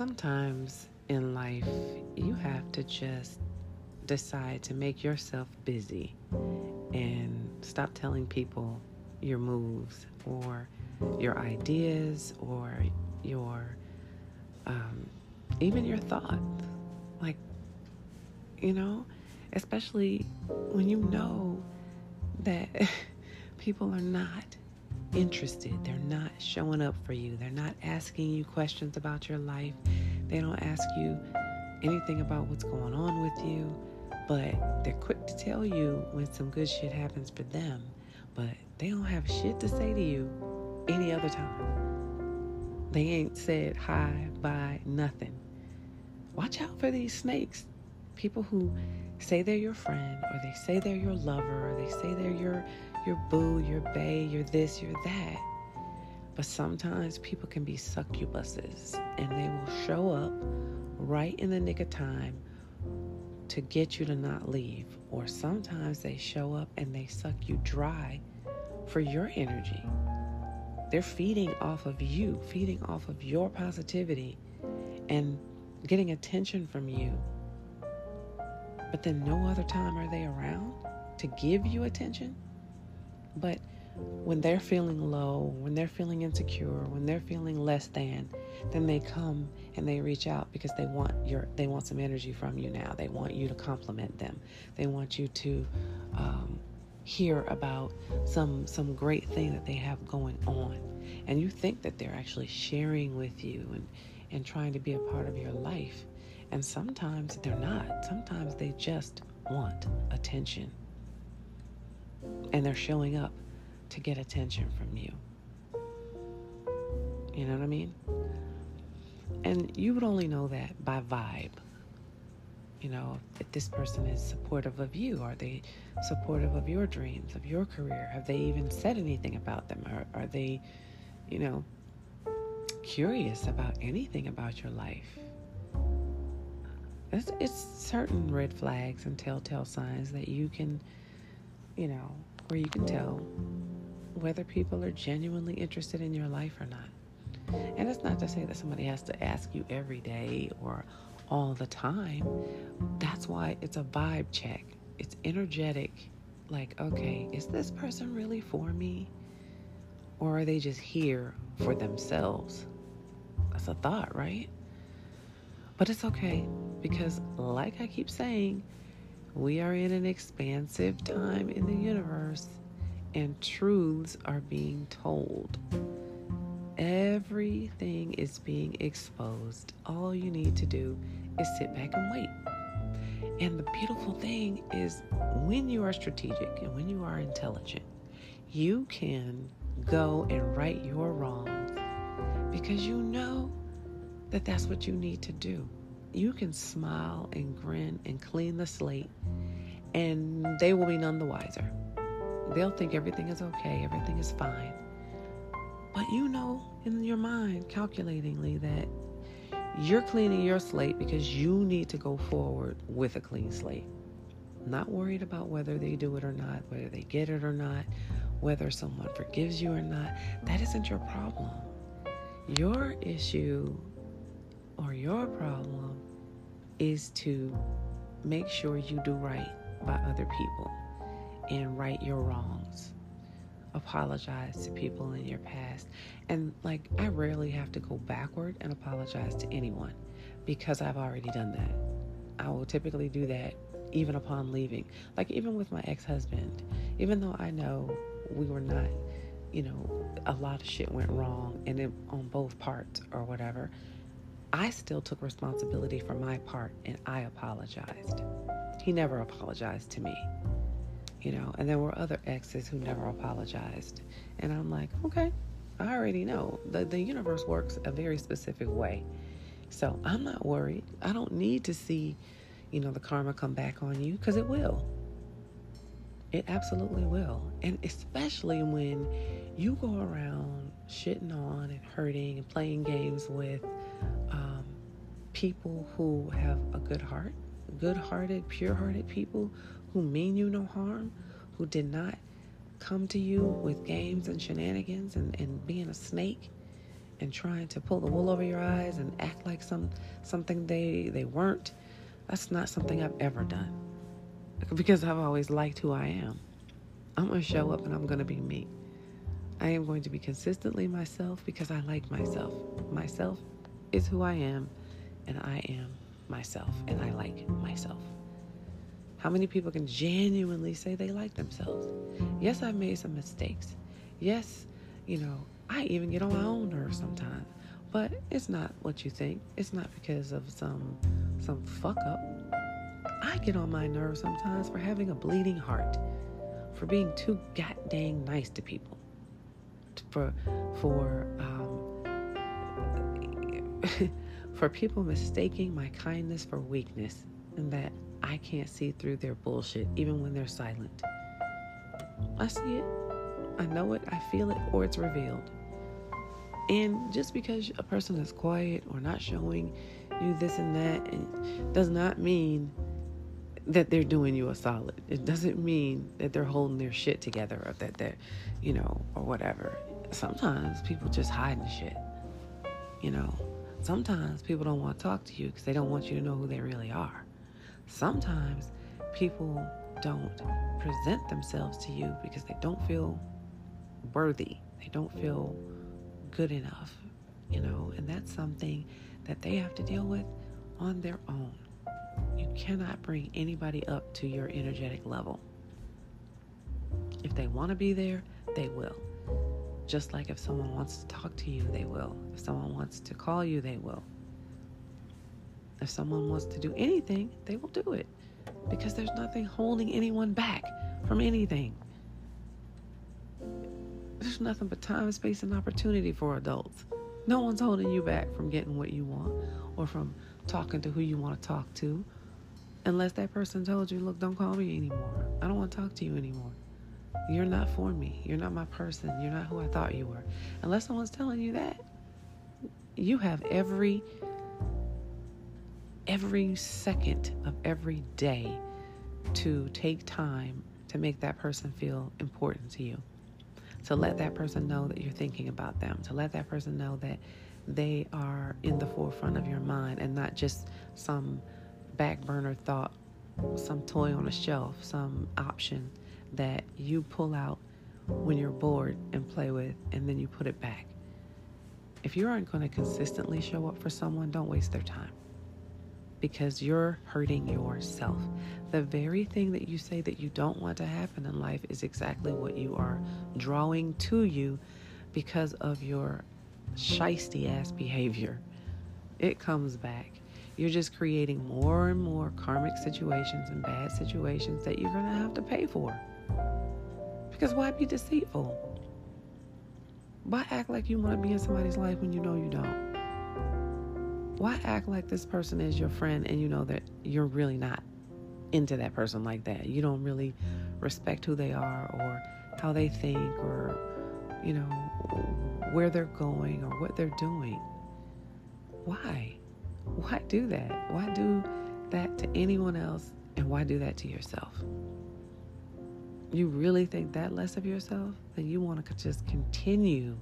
Sometimes in life, you have to just decide to make yourself busy and stop telling people your moves or your ideas or your, even your thoughts. Like, you know, especially when you know that people are not interested, they're not showing up for you, they're not asking you questions about your life, they don't ask you anything about what's going on with you, but they're quick to tell you when some good shit happens for them, but they don't have shit to say to you any other time. They ain't said hi, bye, nothing. Watch out for these snakes. People who say they're your friend, or they say they're your lover, or they say they're your boo, your bae, your this, your that. But sometimes people can be succubuses, and they will show up right in the nick of time to get you to not leave. Or sometimes they show up and they suck you dry for your energy. They're feeding off of you, feeding off of your positivity and getting attention from you. But then no other time are they around to give you attention. But when they're feeling low, when they're feeling insecure, when they're feeling less than, then they come and they reach out because they want some energy from you now. They want you to compliment them. They want you to hear about some great thing that they have going on. And you think that they're actually sharing with you and trying to be a part of your life. And sometimes they're not. Sometimes they just want attention. And they're showing up to get attention from you. You know what I mean? And you would only know that by vibe. You know, if this person is supportive of you, are they supportive of your dreams, of your career? Have they even said anything about them? Are they, you know, curious about anything about your life? It's certain red flags and telltale signs that you can, you know, where you can tell whether people are genuinely interested in your life or not. And it's not to say that somebody has to ask you every day or all the time. That's why it's a vibe check. It's energetic. Like, okay, is this person really for me? Or are they just here for themselves? That's a thought, right? But it's okay, because like I keep saying, we are in an expansive time in the universe, and truths are being told. Everything is being exposed. All you need to do is sit back and wait. And the beautiful thing is, when you are strategic and when you are intelligent, you can go and right your wrongs, because you know that that's what you need to do. You can smile and grin and clean the slate, and they will be none the wiser. They'll think everything is okay, everything is fine. But you know in your mind, calculatingly, that you're cleaning your slate because you need to go forward with a clean slate. Not worried about whether they do it or not, whether they get it or not, whether someone forgives you or not. That isn't your problem. Your issue or your problem is to make sure you do right by other people and right your wrongs. Apologize to people in your past. And like, I rarely have to go backward and apologize to anyone, because I've already done that. I will typically do that even upon leaving. Like, even with my ex-husband, even though I know we were not, you know, a lot of shit went wrong and it, on both parts or whatever, I still took responsibility for my part and I apologized. He never apologized to me, you know, and there were other exes who never apologized. And I'm like, okay, I already know. The universe works a very specific way. So I'm not worried. I don't need to see, you know, the karma come back on you, because it will. It absolutely will. And especially when you go around shitting on and hurting and playing games with people who have a good heart, good-hearted, pure-hearted people who mean you no harm, who did not come to you with games and shenanigans and being a snake and trying to pull the wool over your eyes and act like something they weren't, that's not something I've ever done, because I've always liked who I am. I'm going to show up and I'm going to be me. I am going to be consistently myself because I like myself. Myself is who I am, and I am myself, and I like myself. How many people can genuinely say they like themselves? Yes, I've made some mistakes. Yes, I even get on my own nerves sometimes. But it's not what you think. It's not because of some fuck up. I get on my nerves sometimes for having a bleeding heart, for being too goddamn nice to people, for people mistaking my kindness for weakness, and that I can't see through their bullshit, even when they're silent. I see it. I know it. I feel it, or it's revealed. And just because a person is quiet or not showing you this and that, it does not mean that they're doing you a solid. It doesn't mean that they're holding their shit together, or that they're, or whatever. Sometimes people just hiding shit. Sometimes people don't want to talk to you because they don't want you to know who they really are. Sometimes people don't present themselves to you because they don't feel worthy. They don't feel good enough, and that's something that they have to deal with on their own. You cannot bring anybody up to your energetic level. If they want to be there, they will. Just like if someone wants to talk to you, they will. If someone wants to call you, they will. If someone wants to do anything, they will do it, because there's nothing holding anyone back from anything. There's nothing but time, space, and opportunity for adults. No one's holding you back from getting what you want, or from talking to who you want to talk to, unless that person told you, look, don't call me anymore. I don't want to talk to you anymore. You're not for me. You're not my person. You're not who I thought you were. Unless someone's telling you that, you have every second of every day to take time to make that person feel important to you, to let that person know that you're thinking about them, to let that person know that they are in the forefront of your mind and not just some back burner thought, some toy on a shelf, some option that you pull out when you're bored and play with, and then you put it back. If you aren't going to consistently show up for someone, don't waste their time, because you're hurting yourself. The very thing that you say that you don't want to happen in life is exactly what you are drawing to you because of your shisty ass behavior. It comes back. You're just creating more and more karmic situations and bad situations that you're going to have to pay for. Because why be deceitful? Why act like you want to be in somebody's life when you know you don't? Why act like this person is your friend and you know that you're really not into that person like that? You don't really respect who they are, or how they think, or, where they're going or what they're doing. Why? Why do that? Why do that to anyone else, and why do that to yourself? You really think that less of yourself? Then you want to just continue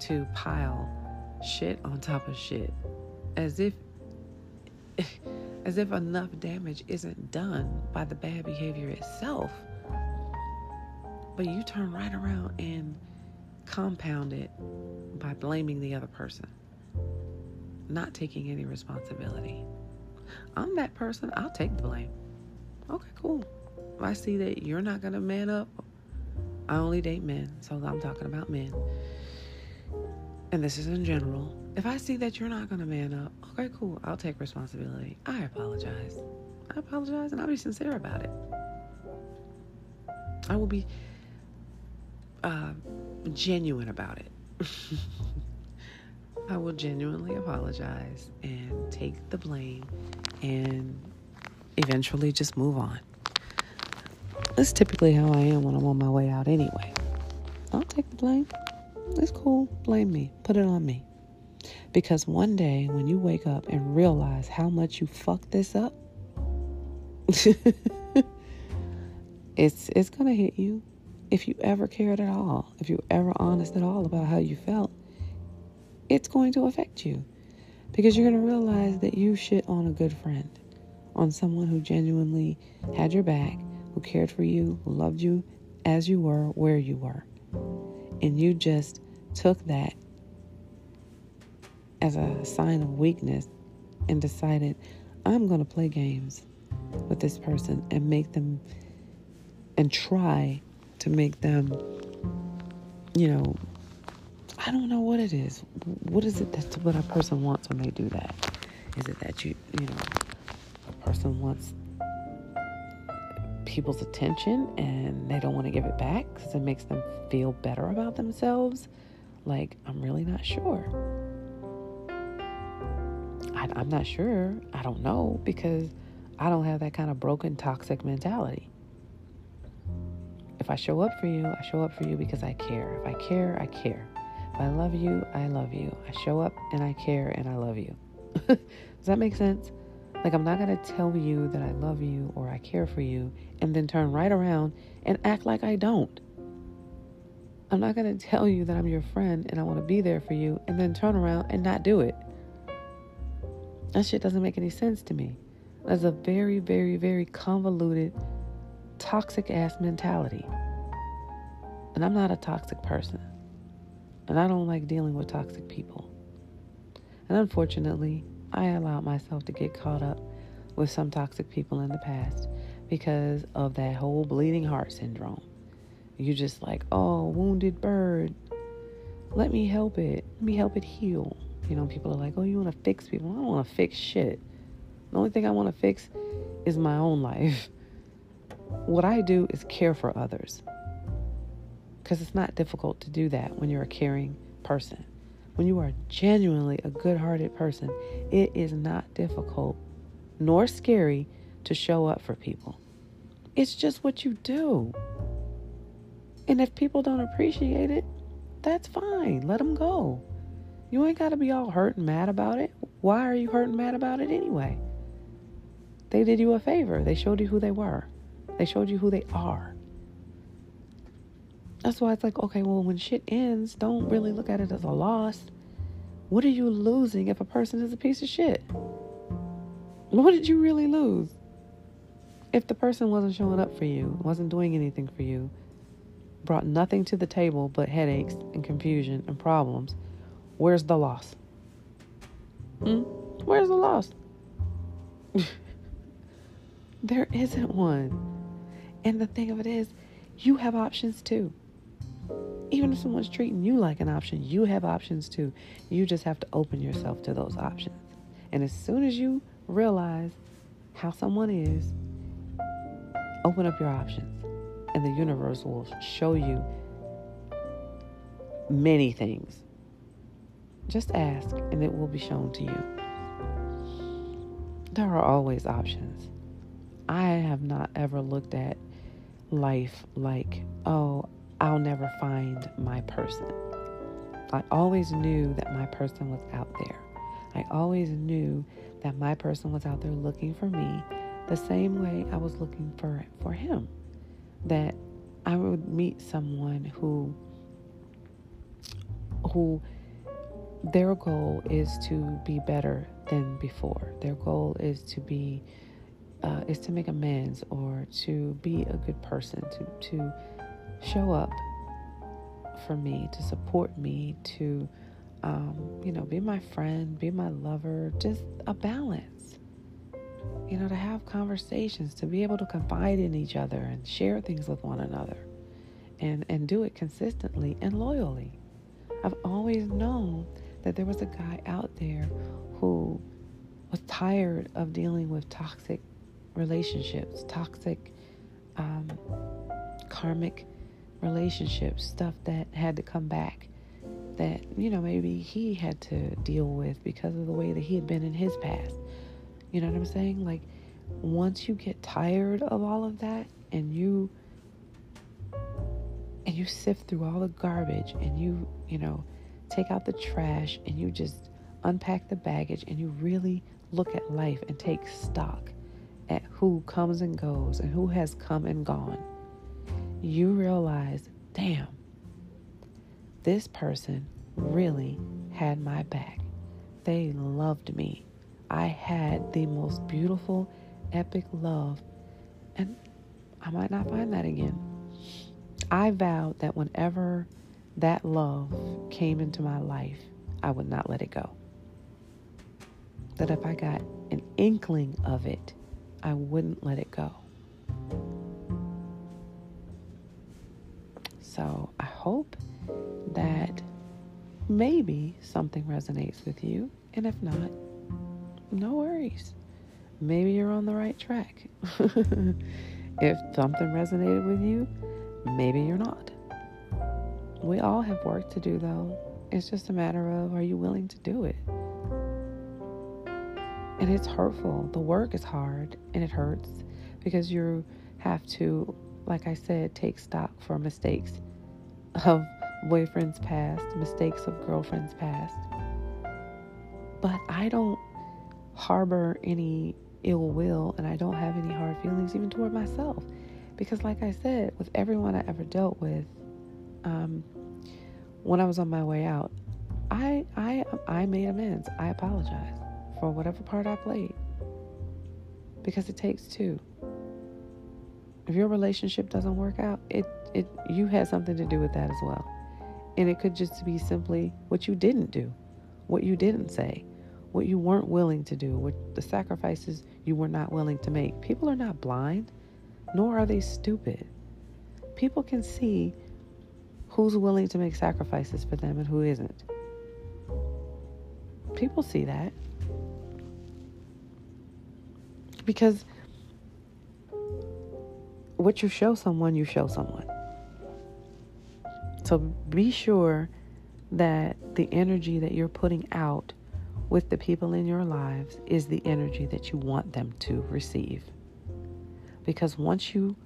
to pile shit on top of shit, as if enough damage isn't done by the bad behavior itself. But you turn right around and compound it by blaming the other person, not taking any responsibility. I'm that person. I'll take the blame. Okay, cool. I see that you're not going to man up. I only date men, so I'm talking about men, and this is in general. If I see that you're not going to man up, okay, cool, I'll take responsibility. I apologize, and I'll be sincere about it. I will be genuine about it. I will genuinely apologize and take the blame and eventually just move on. That's typically how I am when I'm on my way out anyway. I'll take the blame. It's cool. Blame me. Put it on me. Because one day when you wake up and realize how much you fucked this up, it's going to hit you. If you ever cared at all, if you were ever honest at all about how you felt, it's going to affect you, because you're going to realize that you shit on a good friend, on someone who genuinely had your back, who cared for you, who loved you as you were, where you were. And you just took that as a sign of weakness and decided, I'm going to play games with this person and try to make them, you know, I don't know what it is. What is it that's what a person wants when they do that? Is it that you know, a person wants people's attention and they don't want to give it back because it makes them feel better about themselves? Like, I'm really not sure. I'm not sure. I don't know, because I don't have that kind of broken, toxic mentality. If I show up for you, I show up for you because I care. If I care, I care. If I love you, I love you. I show up and I care and I love you. Does that make sense? Like, I'm not going to tell you that I love you or I care for you and then turn right around and act like I don't. I'm not going to tell you that I'm your friend and I want to be there for you and then turn around and not do it. That shit doesn't make any sense to me. That's a very, very, very convoluted, toxic-ass mentality. And I'm not a toxic person. And I don't like dealing with toxic people. And unfortunately, I allowed myself to get caught up with some toxic people in the past because of that whole bleeding heart syndrome. You just like, oh, wounded bird. Let me help it. Let me help it heal. You know, people are like, oh, you want to fix people. I don't want to fix shit. The only thing I want to fix is my own life. What I do is care for others. Because it's not difficult to do that when you're a caring person. When you are genuinely a good-hearted person, it is not difficult nor scary to show up for people. It's just what you do. And if people don't appreciate it, that's fine. Let them go. You ain't got to be all hurt and mad about it. Why are you hurt and mad about it anyway? They did you a favor. They showed you who they were. They showed you who they are. That's why it's like, okay, well, when shit ends, don't really look at it as a loss. What are you losing if a person is a piece of shit? What did you really lose? If the person wasn't showing up for you, wasn't doing anything for you, brought nothing to the table but headaches and confusion and problems, where's the loss? Where's the loss? There isn't one. And the thing of it is, you have options too. Even if someone's treating you like an option, you have options too. You just have to open yourself to those options. And as soon as you realize how someone is, open up your options. And the universe will show you many things. Just ask and it will be shown to you. There are always options. I have not ever looked at life like, oh, I'll never find my person. I always knew that my person was out there. I always knew that my person was out there looking for me the same way I was looking for him. That I would meet someone who their goal is to be better than before. Their goal is to be is to make amends, or to be a good person, to show up for me, to support me, to be my friend, be my lover, just a balance. You know, to have conversations, to be able to confide in each other and share things with one another, and do it consistently and loyally. I've always known that there was a guy out there who was tired of dealing with toxic relationships, toxic karmic relationships, stuff that had to come back that, you know, maybe he had to deal with because of the way that he had been in his past. You know what I'm saying? Like, once you get tired of all of that and you sift through all the garbage and you take out the trash and you just unpack the baggage and you really look at life and take stock at who comes and goes and who has come and gone, you realize, damn, this person really had my back. They loved me. I had the most beautiful, epic love, and I might not find that again. I vowed that whenever that love came into my life, I would not let it go. That if I got an inkling of it, I wouldn't let it go. So I hope that maybe something resonates with you. And if not, no worries. Maybe you're on the right track. If something resonated with you, maybe you're not. We all have work to do, though. It's just a matter of, are you willing to do it? And it's hurtful. The work is hard and it hurts because you have to, like I said, take stock for mistakes of boyfriends past, mistakes of girlfriends past. But I don't harbor any ill will and I don't have any hard feelings even toward myself. Because like I said, with everyone I ever dealt with, when I was on my way out, I made amends. I apologized for whatever part I played. Because it takes two. If your relationship doesn't work out, it you had something to do with that as well. And it could just be simply what you didn't do, what you didn't say, what you weren't willing to do, what the sacrifices you were not willing to make. People are not blind, nor are they stupid. People can see who's willing to make sacrifices for them and who isn't. People see that. Because what you show someone, you show someone. So be sure that the energy that you're putting out with the people in your lives is the energy that you want them to receive. Because once you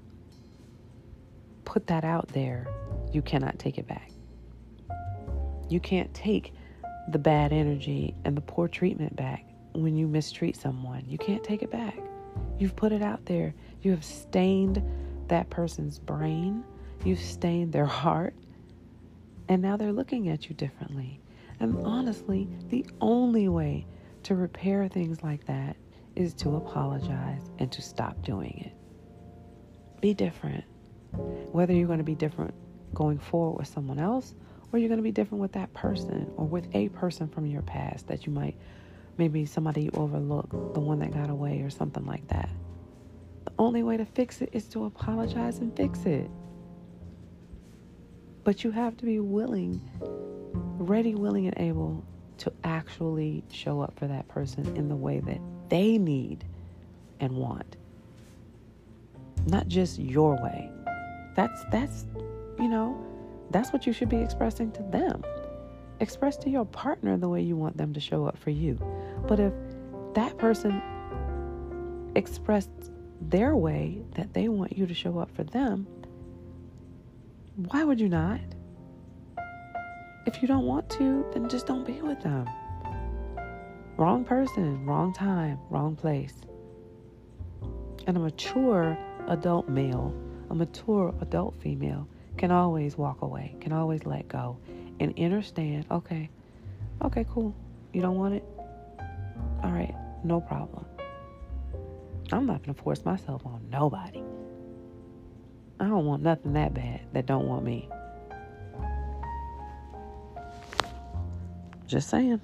put that out there, you cannot take it back. You can't take the bad energy and the poor treatment back when you mistreat someone. You can't take it back. You've put it out there. You have stained that person's brain. You've stained their heart. And now they're looking at you differently. And honestly, the only way to repair things like that is to apologize and to stop doing it. Be different. Whether you're going to be different going forward with someone else, or you're going to be different with that person or with a person from your past that you might, maybe somebody you overlooked, the one that got away or something like that. The only way to fix it is to apologize and fix it. But you have to be willing, ready, willing, and able to actually show up for that person in the way that they need and want. Not just your way. That's what you should be expressing to them. Express to your partner the way you want them to show up for you. But if that person expressed their way that they want you to show up for them, why would you not? If you don't want to, then just don't be with them. Wrong person, wrong time, wrong place. And a mature adult male, a mature adult female can always walk away, can always let go and understand, okay, cool. You don't want it? All right, no problem. I'm not going to force myself on nobody. I don't want nothing that bad that don't want me. Just saying.